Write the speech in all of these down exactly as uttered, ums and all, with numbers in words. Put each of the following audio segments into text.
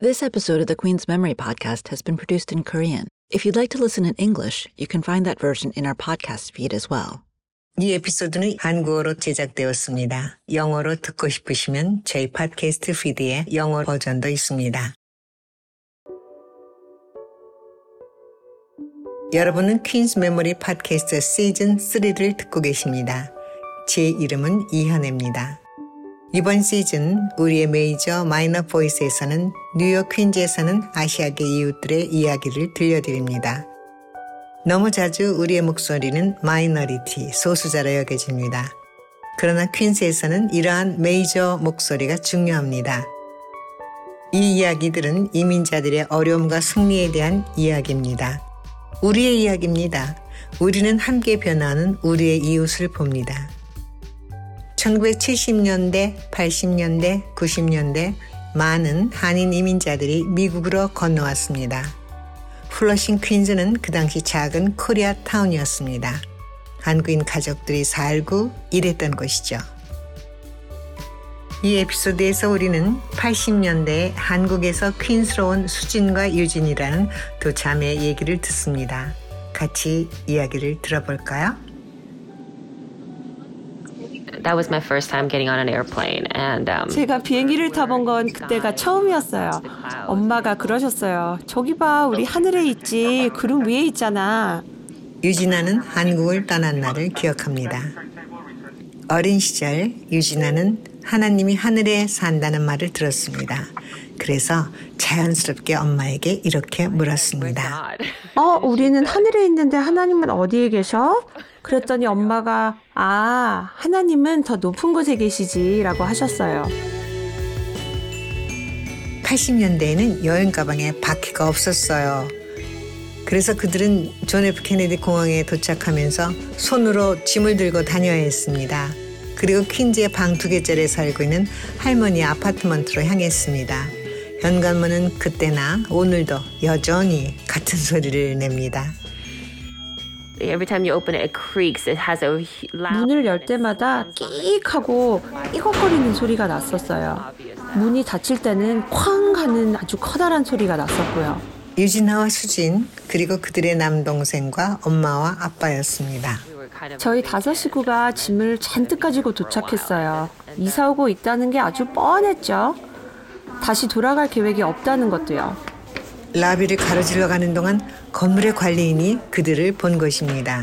This episode of the Queen's Memory Podcast has been produced in Korean. If you'd like to listen in English, you can find that version in our podcast feed as well. 이 에피소드는 한국어로 제작되었습니다. 영어로 듣고 싶으시면 저희 팟캐스트 피드에 영어 버전도 있습니다. 여러분은 퀸스 메모리 팟캐스트 시즌 삼을 듣고 계십니다. 제 이름은 이현혜입니다. 이번 시즌 우리의 메이저 마이너 보이스에서는 뉴욕 퀸즈에 사는 아시아계 이웃들의 이야기를 들려드립니다. 너무 자주 우리의 목소리는 마이너리티, 소수자로 여겨집니다. 그러나 퀸스에서는 이러한 메이저 목소리가 중요합니다. 이 이야기들은 이민자들의 어려움과 승리에 대한 이야기입니다. 우리의 이야기입니다. 우리는 함께 변화하는 우리의 이웃을 봅니다. 천구백칠십년대, 팔십년대, 구십년대 많은 한인 이민자들이 미국으로 건너왔습니다. 플러싱 퀸즈는 그 당시 작은 코리아 타운이었습니다. 한국인 가족들이 살고 일했던 곳이죠. 이 에피소드에서 우리는 팔십년대에 한국에서 퀸스로 온 수진과 유진이라는 두 자매의 얘기를 듣습니다. 같이 이야기를 들어볼까요? That was my first time getting on an airplane, and um, 제가 비행기를 타본 건 그때가 처음이었어요. 엄마가 그러셨어요. 저기 봐, 우리 하늘에 있지, 구름 위에 있잖아. 유진아는 한국을 떠난 날을 기억합니다. 어린 시절 유진아는 하나님이 하늘에 산다는 말을 들었습니다. 그래서 자연스럽게 엄마에게 이렇게 물었습니다. 어, 우리는 하늘에 있는데 하나님은 어디에 계셔? 그랬더니 엄마가 아, 하나님은 더 높은 곳에 계시지라고 하셨어요. 팔십년대에는 여행 가방에 바퀴가 없었어요. 그래서 그들은 존 에프 케네디 공항에 도착하면서 손으로 짐을 들고 다녀야 했습니다. 그리고 퀸즈의 방 두 개짜리에 살고 있는 할머니 아파트먼트로 향했습니다. 현관문은 그때나 오늘도 여전히 같은 소리를 냅니다. Every time you open it, it creaks. It has a loud. 문을 열 때마다 끼익하고 삐걱거리는 소리가 났었어요. 문이 닫힐 때는 쾅 하는 아주 커다란 소리가 났었고요. 유진아와 수진 그리고 그들의 남동생과 엄마와 아빠였습니다. 저희 다섯 식구가 짐을 잔뜩 가지고 도착했어요. 이사 오고 있다는 게 아주 뻔했죠. 다시 돌아갈 계획이 없다는 것도요. 라비를 가로질러 가는 동안 건물의 관리인이 그들을 본 것입니다.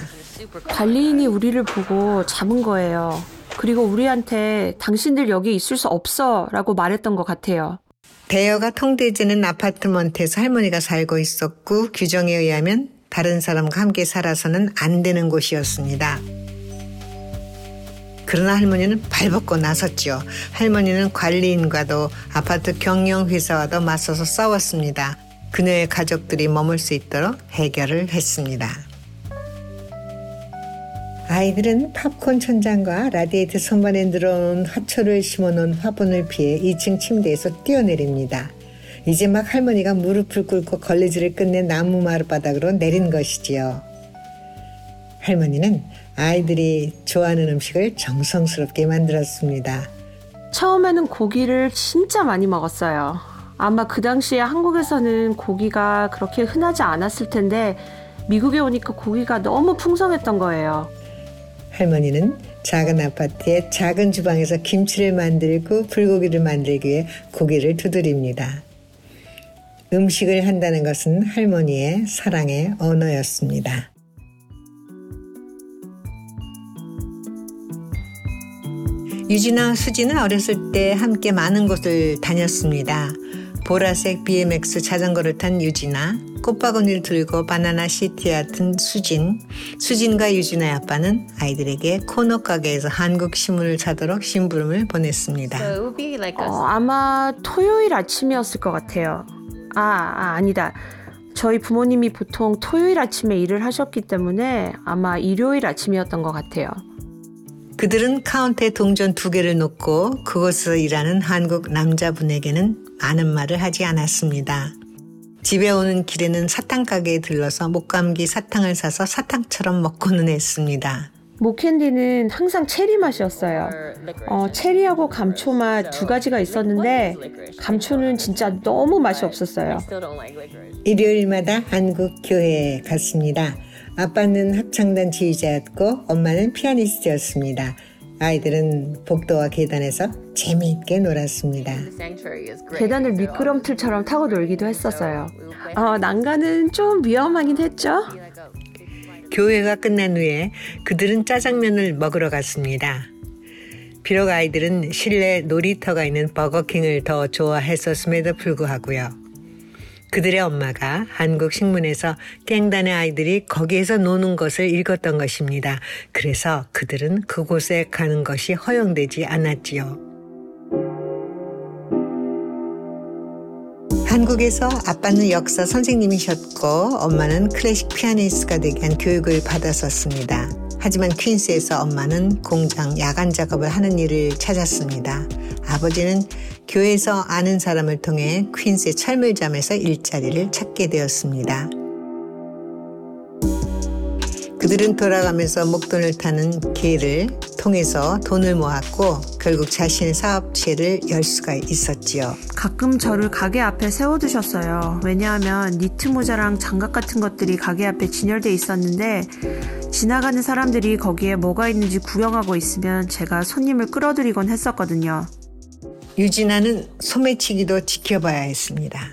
관리인이 우리를 보고 잡은 거예요. 그리고 우리한테 당신들 여기 있을 수 없어 라고 말했던 것 같아요. 대여가 통되지는 아파트먼트에서 할머니가 살고 있었고 규정에 의하면 다른 사람과 함께 살아서는 안 되는 곳이었습니다. 그러나 할머니는 발벗고 나섰죠. 할머니는 관리인과도 아파트 경영회사와도 맞서서 싸웠습니다. 그녀의 가족들이 머물 수 있도록 해결을 했습니다. 아이들은 팝콘 천장과 라디에이터 선반에 늘어온 화초를 심어놓은 화분을 피해 이층 침대에서 뛰어내립니다. 이제 막 할머니가 무릎을 꿇고 걸레질을 끝낸 나무 마룻바닥으로 내린 것이지요. 할머니는 아이들이 좋아하는 음식을 정성스럽게 만들었습니다. 처음에는 고기를 진짜 많이 먹었어요. 아마 그 당시에 한국에서는 고기가 그렇게 흔하지 않았을 텐데 미국에 오니까 고기가 너무 풍성했던 거예요. 할머니는 작은 아파트의 작은 주방에서 김치를 만들고 불고기를 만들기 위해 고기를 두드립니다. 음식을 한다는 것은 할머니의 사랑의 언어였습니다. 유진아, 수진은 어렸을 때 함께 많은 곳을 다녔습니다. 보라색 비엠엑스 자전거를 탄 유진아, 꽃바구니를 들고 바나나 시티에 왔던 수진, 수진과 유진아의 아빠는 아이들에게 코너 가게에서 한국 신문을 사도록 심부름을 보냈습니다. 어, 아마 토요일 아침이었을 것 같아요. 아, 아, 아니다. 저희 부모님이 보통 토요일 아침에 일을 하셨기 때문에 아마 일요일 아침이었던 것 같아요. 그들은 카운터에 동전 두 개를 놓고 그곳에서 일하는 한국 남자분에게는 많은 말을 하지 않았습니다. 집에 오는 길에는 사탕 가게에 들러서 목감기 사탕을 사서 사탕처럼 먹고는 했습니다. 목캔디는 항상 체리 맛이었어요. 어, 체리하고 감초맛 두 가지가 있었는데 감초는 진짜 너무 맛이 없었어요. 일요일마다 한국 교회에 갔습니다. 아빠는 합창단 지휘자였고 엄마는 피아니스트였습니다. 아이들은 복도와 계단에서 재미있게 놀았습니다. 계단을 미끄럼틀처럼 타고 놀기도 했었어요. 어, 난간은 좀 위험하긴 했죠. 교회가 끝난 후에 그들은 짜장면을 먹으러 갔습니다. 비록 아이들은 실내 놀이터가 있는 버거킹을 더 좋아했었음에도 불구하고요. 그들의 엄마가 한국 신문에서 깽단의 아이들이 거기에서 노는 것을 읽었던 것입니다. 그래서 그들은 그곳에 가는 것이 허용되지 않았지요. 한국에서 아빠는 역사 선생님이셨고 엄마는 클래식 피아니스트가 되기 위한 교육을 받았었습니다. 하지만 퀸스에서 엄마는 공장 야간 작업을 하는 일을 찾았습니다. 아버지는 교회에서 아는 사람을 통해 퀸스의 철물점에서 일자리를 찾게 되었습니다. 그들은 돌아가면서 목돈을 타는 길을 통해서 돈을 모았고 결국 자신의 사업체를 열 수가 있었지요. 가끔 저를 가게 앞에 세워두셨어요. 왜냐하면 니트 모자랑 장갑 같은 것들이 가게 앞에 진열돼 있었는데 지나가는 사람들이 거기에 뭐가 있는지 구경하고 있으면 제가 손님을 끌어들이곤 했었거든요. 유진아는 소매치기도 지켜봐야 했습니다.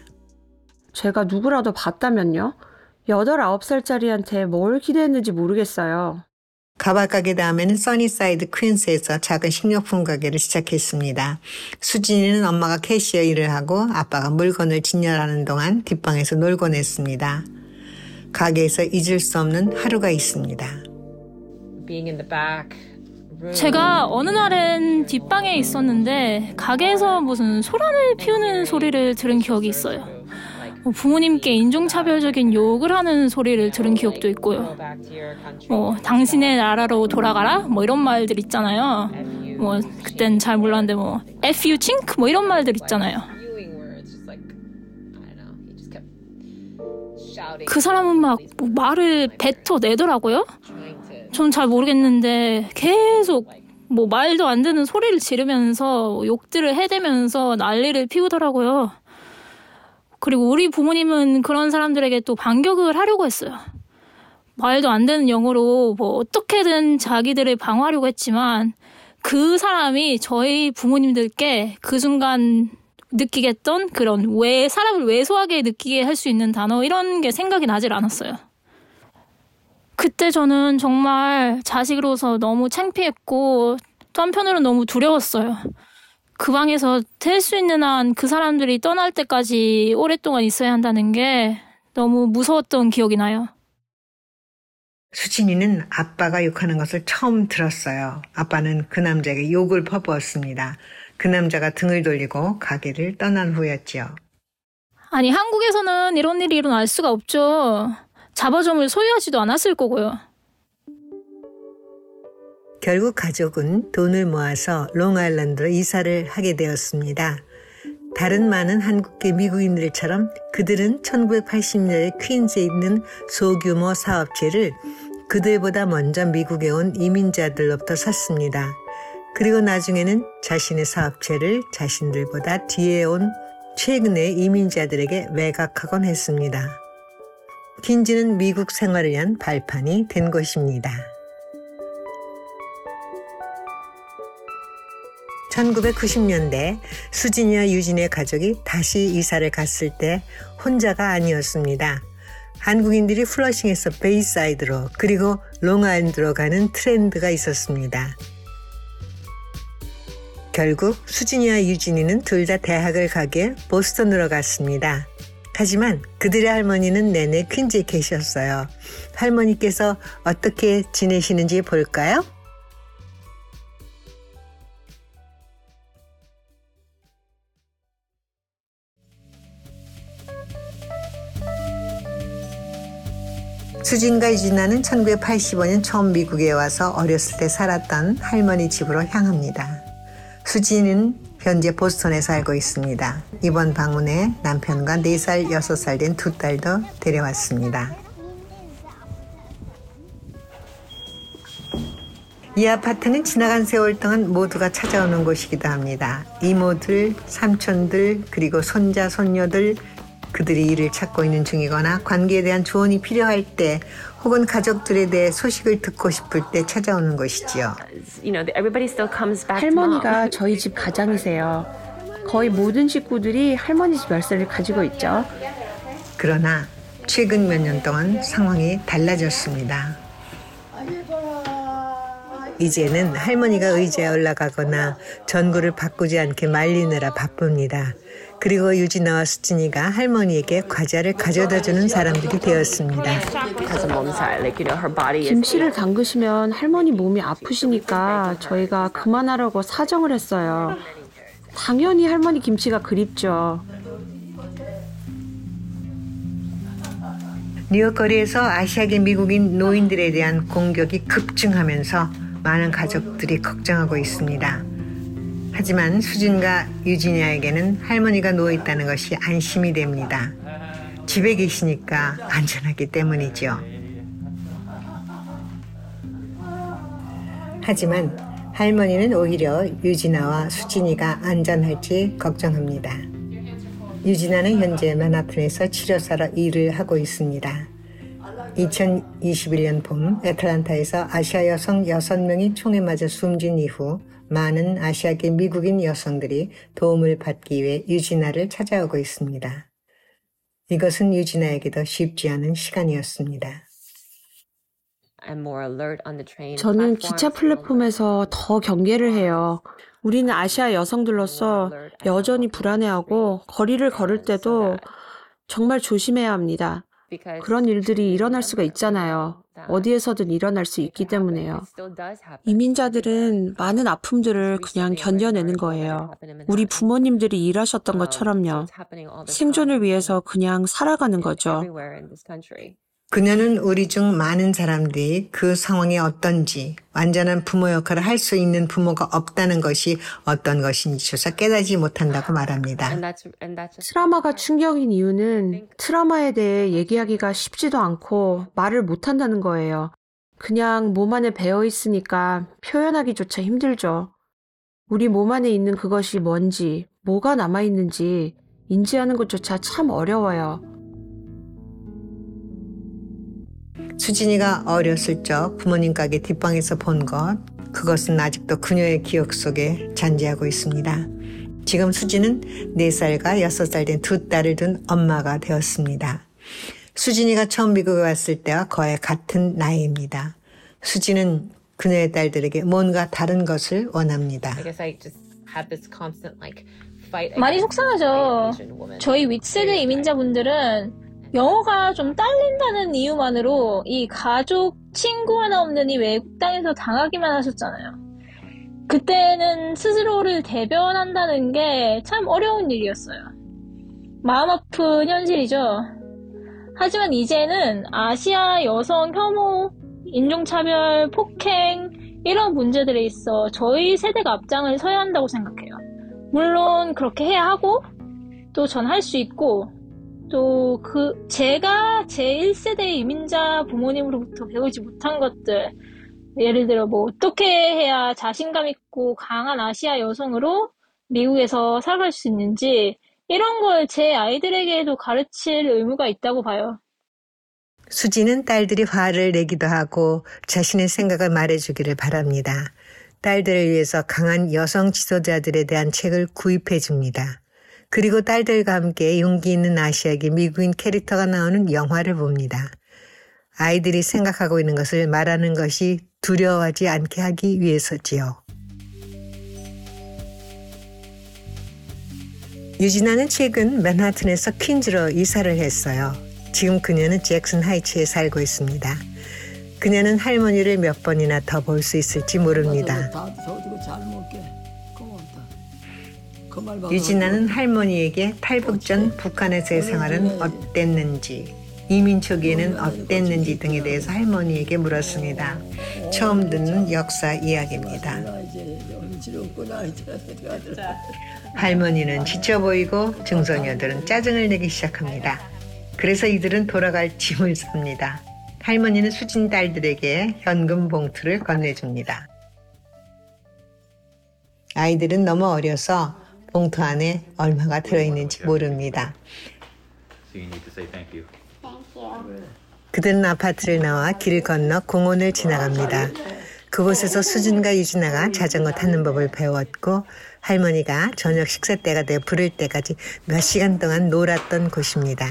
제가 누구라도 봤다면요? 여덟, 아홉 살짜리한테 뭘 기대했는지 모르겠어요. 가발가게 다음에는 써니사이드 퀸스에서 작은 식료품 가게를 시작했습니다. 수진이는 엄마가 캐시어 일을 하고 아빠가 물건을 진열하는 동안 뒷방에서 놀곤 했습니다. 가게에서 잊을 수 없는 하루가 있습니다. Being in the back. 제가 어느 날엔 뒷방에 있었는데 가게에서 무슨 소란을 피우는 소리를 들은 기억이 있어요. 부모님께 인종차별적인 욕을 하는 소리를 들은 기억도 있고요. 뭐 당신의 나라로 돌아가라? 뭐 이런 말들 있잖아요. 뭐 그땐 잘 몰랐는데 뭐 F you chink? 뭐 이런 말들 있잖아요. 그 사람은 막 말을 뱉어내더라고요. 전 잘 모르겠는데 계속 뭐 말도 안 되는 소리를 지르면서 욕들을 해대면서 난리를 피우더라고요. 그리고 우리 부모님은 그런 사람들에게 또 반격을 하려고 했어요. 말도 안 되는 영어로 뭐 어떻게든 자기들을 방어하려고 했지만 그 사람이 저희 부모님들께 그 순간 느끼게 했던 그런 왜 사람을 왜소하게 느끼게 할 수 있는 단어 이런 게 생각이 나질 않았어요. 그때 저는 정말 자식으로서 너무 창피했고 또 한편으로는 너무 두려웠어요. 그 방에서 될 수 있는 한 그 사람들이 떠날 때까지 오랫동안 있어야 한다는 게 너무 무서웠던 기억이 나요. 수진이는 아빠가 욕하는 것을 처음 들었어요. 아빠는 그 남자에게 욕을 퍼부었습니다. 그 남자가 등을 돌리고 가게를 떠난 후였지요. 아니 한국에서는 이런 일이 일어날 수가 없죠. 잡아점을 소유하지도 않았을 거고요. 결국 가족은 돈을 모아서 롱아일랜드로 이사를 하게 되었습니다. 다른 많은 한국계 미국인들처럼 그들은 천구백팔십 년에 퀸즈에 있는 소규모 사업체를 그들보다 먼저 미국에 온 이민자들로부터 샀습니다. 그리고 나중에는 자신의 사업체를 자신들보다 뒤에 온 최근의 이민자들에게 매각하곤 했습니다. 퀸즈는 미국 생활을 위한 발판이 된 곳입니다. 천구백구십 년대 수진이와 유진의 가족이 다시 이사를 갔을 때 혼자가 아니었습니다. 한국인들이 플러싱에서 베이사이드로 그리고 롱아일랜드로 가는 트렌드가 있었습니다. 결국 수진이와 유진이는 둘 다 대학을 가기에 보스턴으로 갔습니다. 하지만 그들의 할머니는 내내 퀸즈에 계셨어요. 할머니께서 어떻게 지내시는지 볼까요? 수진과 유진아는 천구백팔십오 년 처음 미국에 와서 어렸을 때 살았던 할머니 집으로 향합니다. 수진은 현재 보스턴에 살고 있습니다. 이번 방문에 남편과 네 살, 여섯 살 된 두 딸도 데려왔습니다. 이 아파트는 지나간 세월 동안 모두가 찾아오는 곳이기도 합니다. 이모들, 삼촌들, 그리고 손자, 손녀들, 그들이 일을 찾고 있는 중이거나 관계에 대한 조언이 필요할 때 혹은 가족들에 대해 소식을 듣고 싶을 때 찾아오는 곳이지요. 할머니가 저희 집 가장이세요. 거의 모든 식구들이 할머니 집 열쇠를 가지고 있죠. 그러나 최근 몇 년 동안 상황이 달라졌습니다. 이제는 할머니가 의자에 올라가거나 전구를 바꾸지 않게 말리느라 바쁩니다. 그리고 유진아와 수진이가 할머니에게 과자를 가져다주는 사람들이 되었습니다. 김치를 담그시면 할머니 몸이 아프시니까 저희가 그만하라고 사정을 했어요. 당연히 할머니 김치가 그립죠. 뉴욕 거리에서 아시아계 미국인 노인들에 대한 공격이 급증하면서 많은 가족들이 걱정하고 있습니다. 하지만 수진과 유진이에게는 할머니가 누워있다는 것이 안심이 됩니다. 집에 계시니까 안전하기 때문이죠. 하지만 할머니는 오히려 유진아와 수진이가 안전할지 걱정합니다. 유진아는 현재 맨하튼에서 치료사로 일을 하고 있습니다. 이천이십일 년 봄 애틀란타에서 아시아 여성 여섯 명이 총에 맞아 숨진 이후 많은 아시아계 미국인 여성들이 도움을 받기 위해 유진아를 찾아오고 있습니다. 이것은 유진아에게도 쉽지 않은 시간이었습니다. 저는 기차 플랫폼에서 더 경계를 해요. 우리는 아시아 여성들로서 여전히 불안해하고 거리를 걸을 때도 정말 조심해야 합니다. 그런 일들이 일어날 수가 있잖아요. 어디에서든 일어날 수 있기 때문에요. 이민자들은 많은 아픔들을 그냥 견뎌내는 거예요. 우리 부모님들이 일하셨던 것처럼요. 생존을 위해서 그냥 살아가는 거죠. 그녀는 우리 중 많은 사람들이 그 상황이 어떤지, 완전한 부모 역할을 할 수 있는 부모가 없다는 것이 어떤 것인지조차 깨닫지 못한다고 말합니다. 트라우마가 충격인 이유는 트라우마에 대해 얘기하기가 쉽지도 않고 말을 못한다는 거예요. 그냥 몸 안에 배어있으니까 표현하기조차 힘들죠. 우리 몸 안에 있는 그것이 뭔지, 뭐가 남아있는지 인지하는 것조차 참 어려워요. 수진이가 어렸을 적 부모님 가게 뒷방에서 본 것, 그것은 아직도 그녀의 기억 속에 잔재하고 있습니다. 지금 수진은 네 살과 여섯 살 된 두 딸을 둔 엄마가 되었습니다. 수진이가 처음 미국에 왔을 때와 거의 같은 나이입니다. 수진은 그녀의 딸들에게 뭔가 다른 것을 원합니다. 많이 속상하죠. 저희 윗세대 이민자분들은 영어가 좀 딸린다는 이유만으로 이 가족, 친구 하나 없는 이 외국 땅에서 당하기만 하셨잖아요. 그때는 스스로를 대변한다는 게 참 어려운 일이었어요. 마음 아픈 현실이죠. 하지만 이제는 아시아 여성 혐오, 인종차별, 폭행 이런 문제들에 있어 저희 세대가 앞장을 서야 한다고 생각해요. 물론 그렇게 해야 하고 또 전 할 수 있고 또 그 제가 제일 세대 이민자 부모님으로부터 배우지 못한 것들, 예를 들어 뭐 어떻게 해야 자신감 있고 강한 아시아 여성으로 미국에서 살아갈 수 있는지 이런 걸 제 아이들에게도 가르칠 의무가 있다고 봐요. 수진은 딸들이 화를 내기도 하고 자신의 생각을 말해주기를 바랍니다. 딸들을 위해서 강한 여성 지도자들에 대한 책을 구입해 줍니다. 그리고 딸들과 함께 용기 있는 아시아계 미국인 캐릭터가 나오는 영화를 봅니다. 아이들이 생각하고 있는 것을 말하는 것이 두려워하지 않게 하기 위해서지요. 유진아는 최근 맨하튼에서 퀸즈로 이사를 했어요. 지금 그녀는 잭슨 하이츠에 살고 있습니다. 그녀는 할머니를 몇 번이나 더 볼 수 있을지 모릅니다. 유진아는 할머니에게 탈북 전 북한에서의 생활은 어땠는지, 이민 초기에는 어땠는지 등에 대해서 할머니에게 물었습니다. 처음 듣는 역사 이야기입니다. 할머니는 지쳐 보이고 증손녀들은 짜증을 내기 시작합니다. 그래서 이들은 돌아갈 짐을 삽니다. 할머니는 수진 딸들에게 현금 봉투를 건네줍니다. 아이들은 너무 어려서 봉투 안에 얼마가 들어있는지 모릅니다. 그들은 아파트를 나와 길을 건너 공원을 지나갑니다. 그곳에서 수진과 유진아가 자전거 타는 법을 배웠고 할머니가 저녁 식사 때가 되어 부를 때까지 몇 시간 동안 놀았던 곳입니다.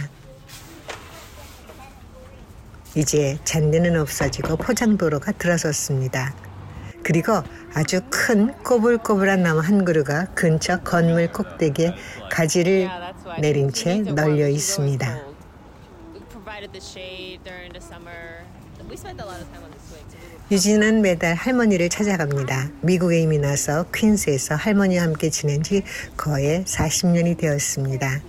이제 잔디는 없어지고 포장도로가 들어섰습니다. 그리고 아주 큰 꼬불꼬불한 나무 한 그루가 근처 건물 꼭대기에 가지를 내린 채 널려 있습니다. 유진은 매달 할머니를 찾아갑니다. 미국에 이민 와서 퀸스에서 할머니와 함께 지낸 지 거의 사십 년이 되었습니다.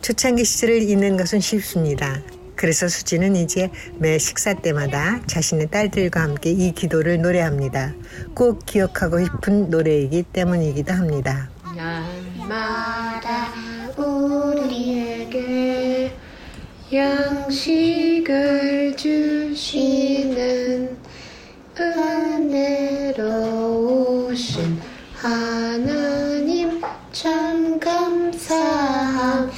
초창기 시절을 잊는 것은 쉽습니다. 그래서 수진은 이제 매 식사 때마다 자신의 딸들과 함께 이 기도를 노래합니다. 꼭 기억하고 싶은 노래이기 때문이기도 합니다. 날마다 우리에게 양식을 주시는 은혜로우신 하나님 참 감사합니다.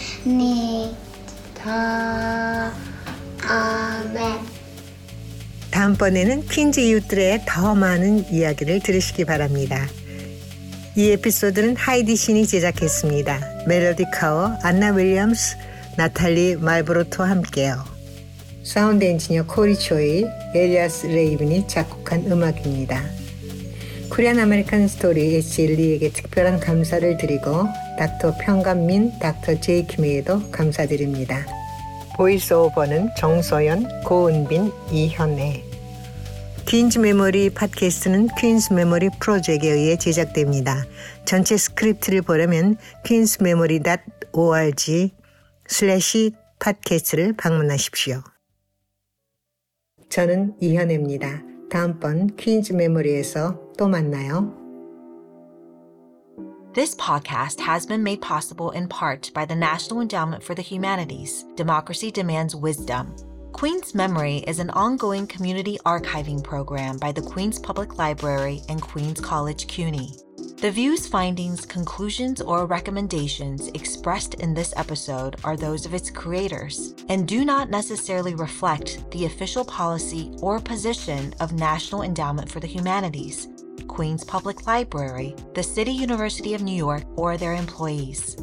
아멘. 다음번에는 퀸즈 이웃들의 더 많은 이야기를 들으시기 바랍니다. 이 에피소드는 하이디 신이 제작했습니다. 멜로디 카워, 안나 윌리엄스, 나탈리 말브로트와 함께요. 사운드 엔지니어 코리 초이, 엘리아스 레이븐이 작곡한 음악입니다. 코리안 아메리칸 스토리 에이치 리에게 특별한 감사를 드리고 닥터 평감민, 닥터 제이키 메이도 감사드립니다. 보이스오버는 정서연, 고은빈, 이현애. 퀸즈 메모리 팟캐스트는 퀸즈 메모리 프로젝트에 의해 제작됩니다. 전체 스크립트를 보려면 퀸스메모리 닷 오알지 슬래시 팟캐스트를 방문하십시오. 저는 이현애입니다. 다음번 퀸즈 메모리에서 또 만나요. This podcast has been made possible in part by the National Endowment for the Humanities. Democracy Demands Wisdom. Queen's Memory is an ongoing community archiving program by the Queens Public Library and Queens College C U N Y. The views, findings, conclusions, or recommendations expressed in this episode are those of its creators and do not necessarily reflect the official policy or position of National Endowment for the Humanities, Queens Public Library, the City University of New York, or their employees.